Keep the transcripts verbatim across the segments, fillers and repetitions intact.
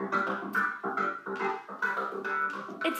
It's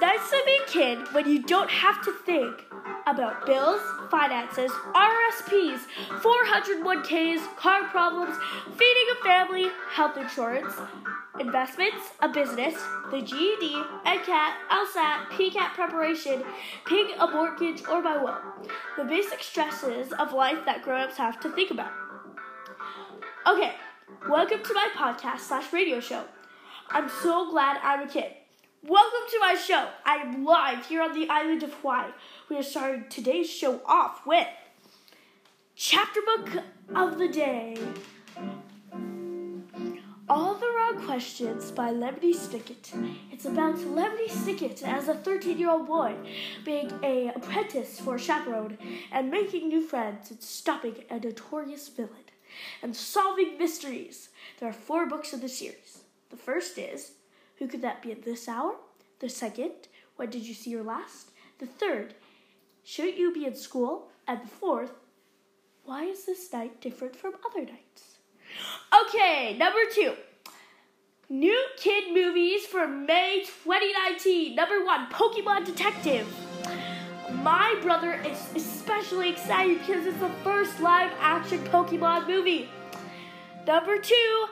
nice to be a kid when you don't have to think about bills, finances, R R S Ps, four oh one Ks, car problems, feeding a family, health insurance, investments, a business, the G E D, EdCat, LSAT, P CAT preparation, paying a mortgage, or my will. The basic stresses of life that grown-ups have to think about. Okay, welcome to my podcast slash radio show. I'm so glad I'm a kid. Welcome to my show. I am live here on the island of Hawaii. We are starting today's show off with Chapter Book of the Day. All the Wrong Questions by Lemony Snicket. It's about Lemony Snicket as a thirteen-year-old boy being an apprentice for a chaperone and making new friends and stopping a notorious villain and solving mysteries. There are four books in the series. The first is Who Could That Be at This Hour? The second, When Did You See Your Last? The third, Shouldn't You Be in School? And the fourth, Why Is This Night Different from Other Nights? Okay, number two. New kid movies for May twenty nineteen. Number one, Pokemon Detective. My brother is especially excited because it's the first live-action Pokemon movie. Number two,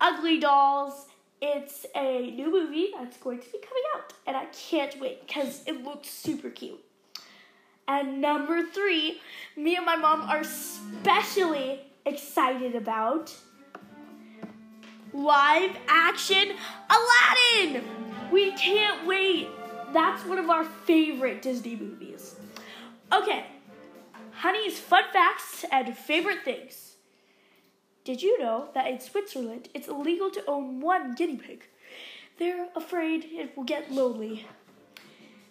Ugly Dolls. It's a new movie that's going to be coming out, and I can't wait because it looks super cute. And number three, me and my mom are especially excited about live action Aladdin. We can't wait. That's one of our favorite Disney movies. Okay, honey's fun facts and favorite things. Did you know that in Switzerland, it's illegal to own one guinea pig? They're afraid it will get lonely.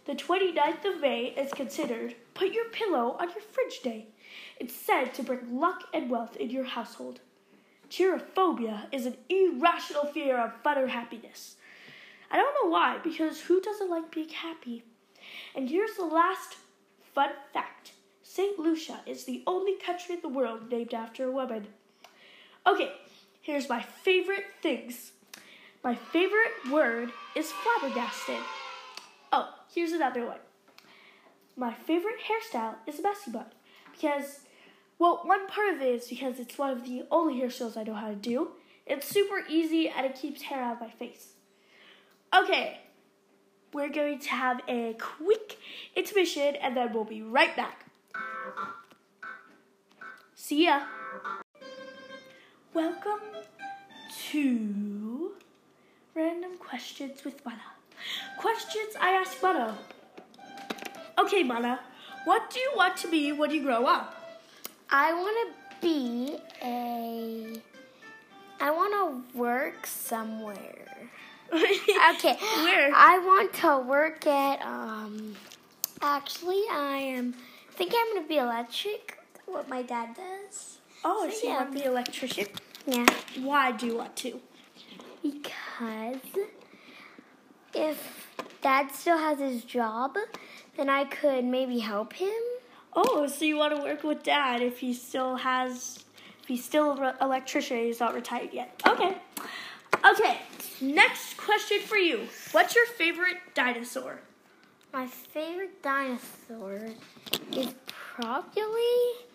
The twenty-ninth of May is considered Put Your Pillow on Your Fridge Day. It's said to bring luck and wealth in your household. Cherophobia is an irrational fear of fun or happiness. I don't know why, because who doesn't like being happy? And here's the last fun fact. Saint Lucia is the only country in the world named after a woman. Okay, here's my favorite things. My favorite word is flabbergasted. Oh, here's another one. My favorite hairstyle is a messy bun. Because, well, one part of it is because it's one of the only hairstyles I know how to do. It's super easy and it keeps hair out of my face. Okay, we're going to have a quick intermission and then we'll be right back. See ya. Welcome to Random Questions with Mana. Questions I ask Mana. Okay, Mana, what do you want to be when you grow up? I want to be a... I want to work somewhere. Okay. Where? I want to work at, um... Actually, I am... I think I'm going to be electric, what my dad does. Oh, so, I see. Yeah. You want to be an electrician? Yeah. Why do you want to? Because if Dad still has his job, then I could maybe help him. Oh, so you want to work with Dad if he still has, if he's still an electrician and he's not retired yet. Okay. Okay, next question for you. What's your favorite dinosaur? My favorite dinosaur is probably...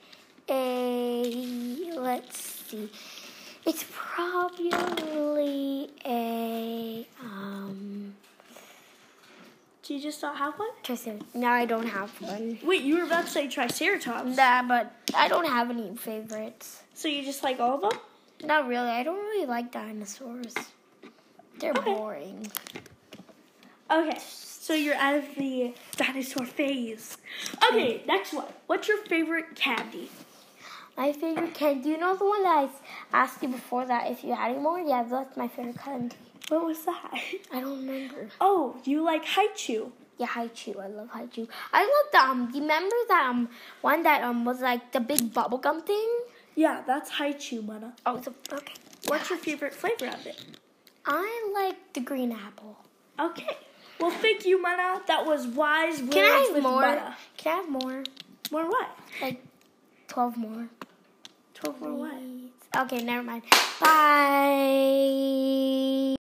A, let's see, it's probably a, um, do you just not have one? Triceratops. No, I don't have one. Wait, you were about to say Triceratops. Nah, but I don't have any favorites. So you just like all of them? Not really. I don't really like dinosaurs. They're okay. Boring. Okay, so you're out of the dinosaur phase. Okay, mm. Next one. What's your favorite candy? My favorite candy, you know the one that I asked you before that if you had any more? Yeah, that's my favorite candy. What was that? I don't remember. Oh, you like Hi-Chew? Yeah, Hi-Chew. I love Hi-Chew. I love the, um, you remember that um, one that um was like the big bubblegum thing? Yeah, that's Hi-Chew, Mana. Oh, so, okay. What's your favorite flavor of it? I like the green apple. Okay. Well, thank you, Mana. That was wise words. Can I have with more? Mana. Can I have more? More what? Like twelve more. Twelve more what? Okay, never mind. Bye.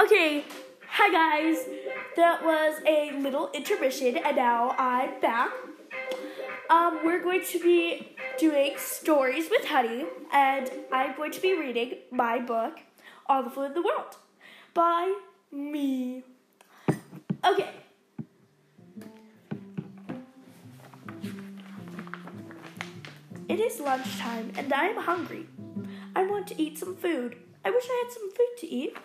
Okay, hi guys. That was a little intermission, and now I'm back. Um, we're going to be doing stories with Honey, and I'm going to be reading my book, All the Flu in the World, by me. Okay. It is lunchtime, and I am hungry. I want to eat some food. I wish I had some food to eat.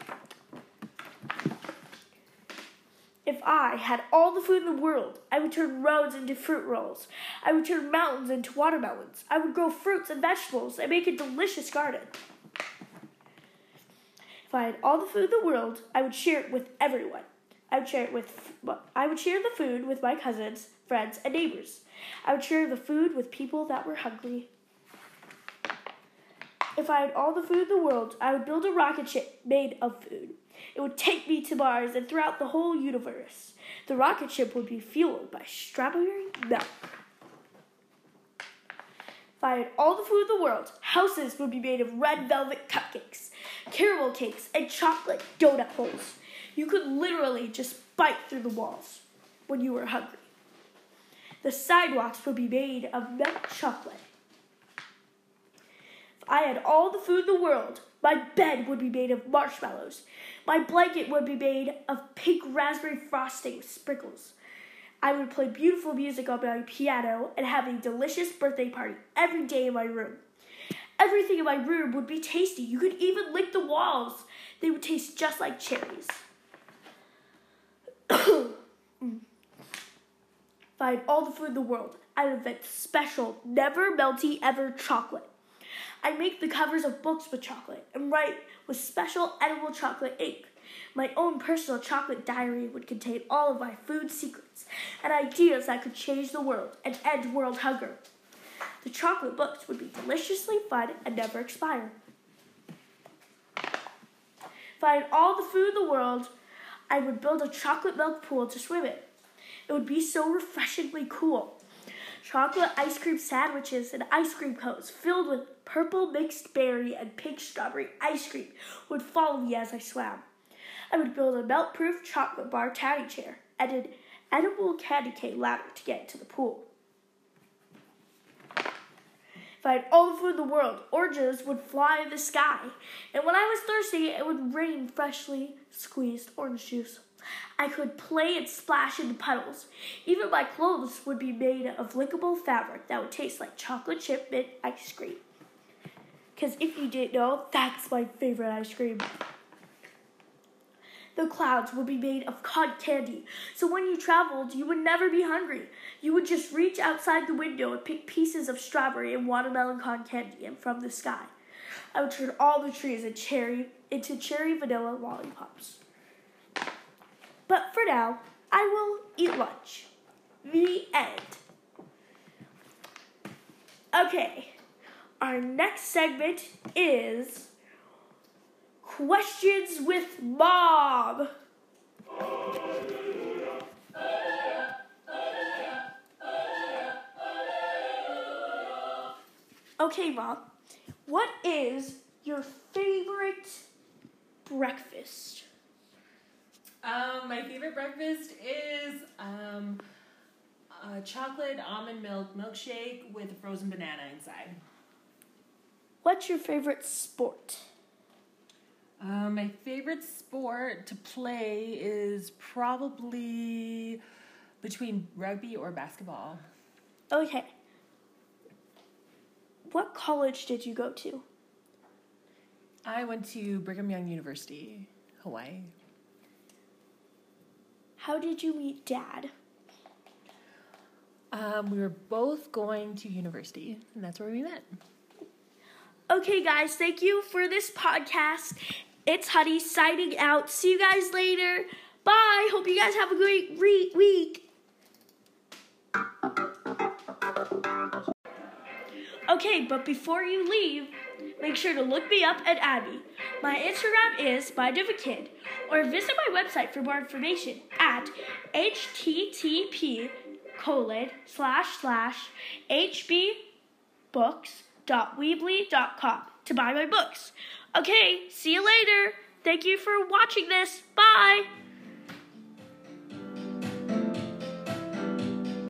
If I had all the food in the world, I would turn roads into fruit rolls. I would turn mountains into watermelons. I would grow fruits and vegetables and make a delicious garden. If I had all the food in the world, I would share it with everyone. I would share it with I would share the food with my cousins, friends, and neighbors. I would share the food with people that were hungry. If I had all the food in the world, I would build a rocket ship made of food. It would take me to Mars and throughout the whole universe. The rocket ship would be fueled by strawberry milk. If I had all the food in the world, houses would be made of red velvet cupcakes, caramel cakes, and chocolate donut holes. You could literally just bite through the walls when you were hungry. The sidewalks would be made of milk chocolate. If I had all the food in the world, my bed would be made of marshmallows. My blanket would be made of pink raspberry frosting sprinkles. I would play beautiful music on my piano and have a delicious birthday party every day in my room. Everything in my room would be tasty. You could even lick the walls. They would taste just like cherries. If I had all the food in the world, I would invent special, never melty ever chocolate. I make the covers of books with chocolate and write with special edible chocolate ink. My own personal chocolate diary would contain all of my food secrets and ideas that could change the world and end world hunger. The chocolate books would be deliciously fun and never expire. If I had all the food in the world, I would build a chocolate milk pool to swim in. It would be so refreshingly cool. Chocolate ice cream sandwiches and ice cream cones filled with purple mixed berry and pink strawberry ice cream would follow me as I swam. I would build a melt-proof chocolate bar tiny chair and an edible candy cane ladder to get into the pool. If I had all the food in the world, oranges would fly in the sky. And when I was thirsty, it would rain freshly squeezed orange juice. I could play and splash in the puddles. Even my clothes would be made of lickable fabric that would taste like chocolate chip mint ice cream. Because if you didn't know, that's my favorite ice cream. The clouds would be made of cotton candy, so when you traveled, you would never be hungry. You would just reach outside the window and pick pieces of strawberry and watermelon cotton candy and from the sky. I would turn all the trees and cherry into cherry vanilla lollipops. But for now, I will eat lunch. The end. Okay, our next segment is Questions with Mom. Okay, Mom, what is your favorite breakfast? Um, my favorite breakfast is um, a chocolate almond milk milkshake with a frozen banana inside. What's your favorite sport? Um, my favorite sport to play is probably between rugby or basketball. Okay. What college did you go to? I went to Brigham Young University, Hawaii. How did you meet Dad? Um, we were both going to university, and that's where we met. Okay, guys, thank you for this podcast. It's Honey signing out. See you guys later. Bye. Hope you guys have a great re- week. Okay, but before you leave, make sure to look me up at Abby. My Instagram is by DivaKid, or visit my website for more information at http colon slash slash hbbooks.weebly dot com to buy my books. Okay, see you later. Thank you for watching this. Bye!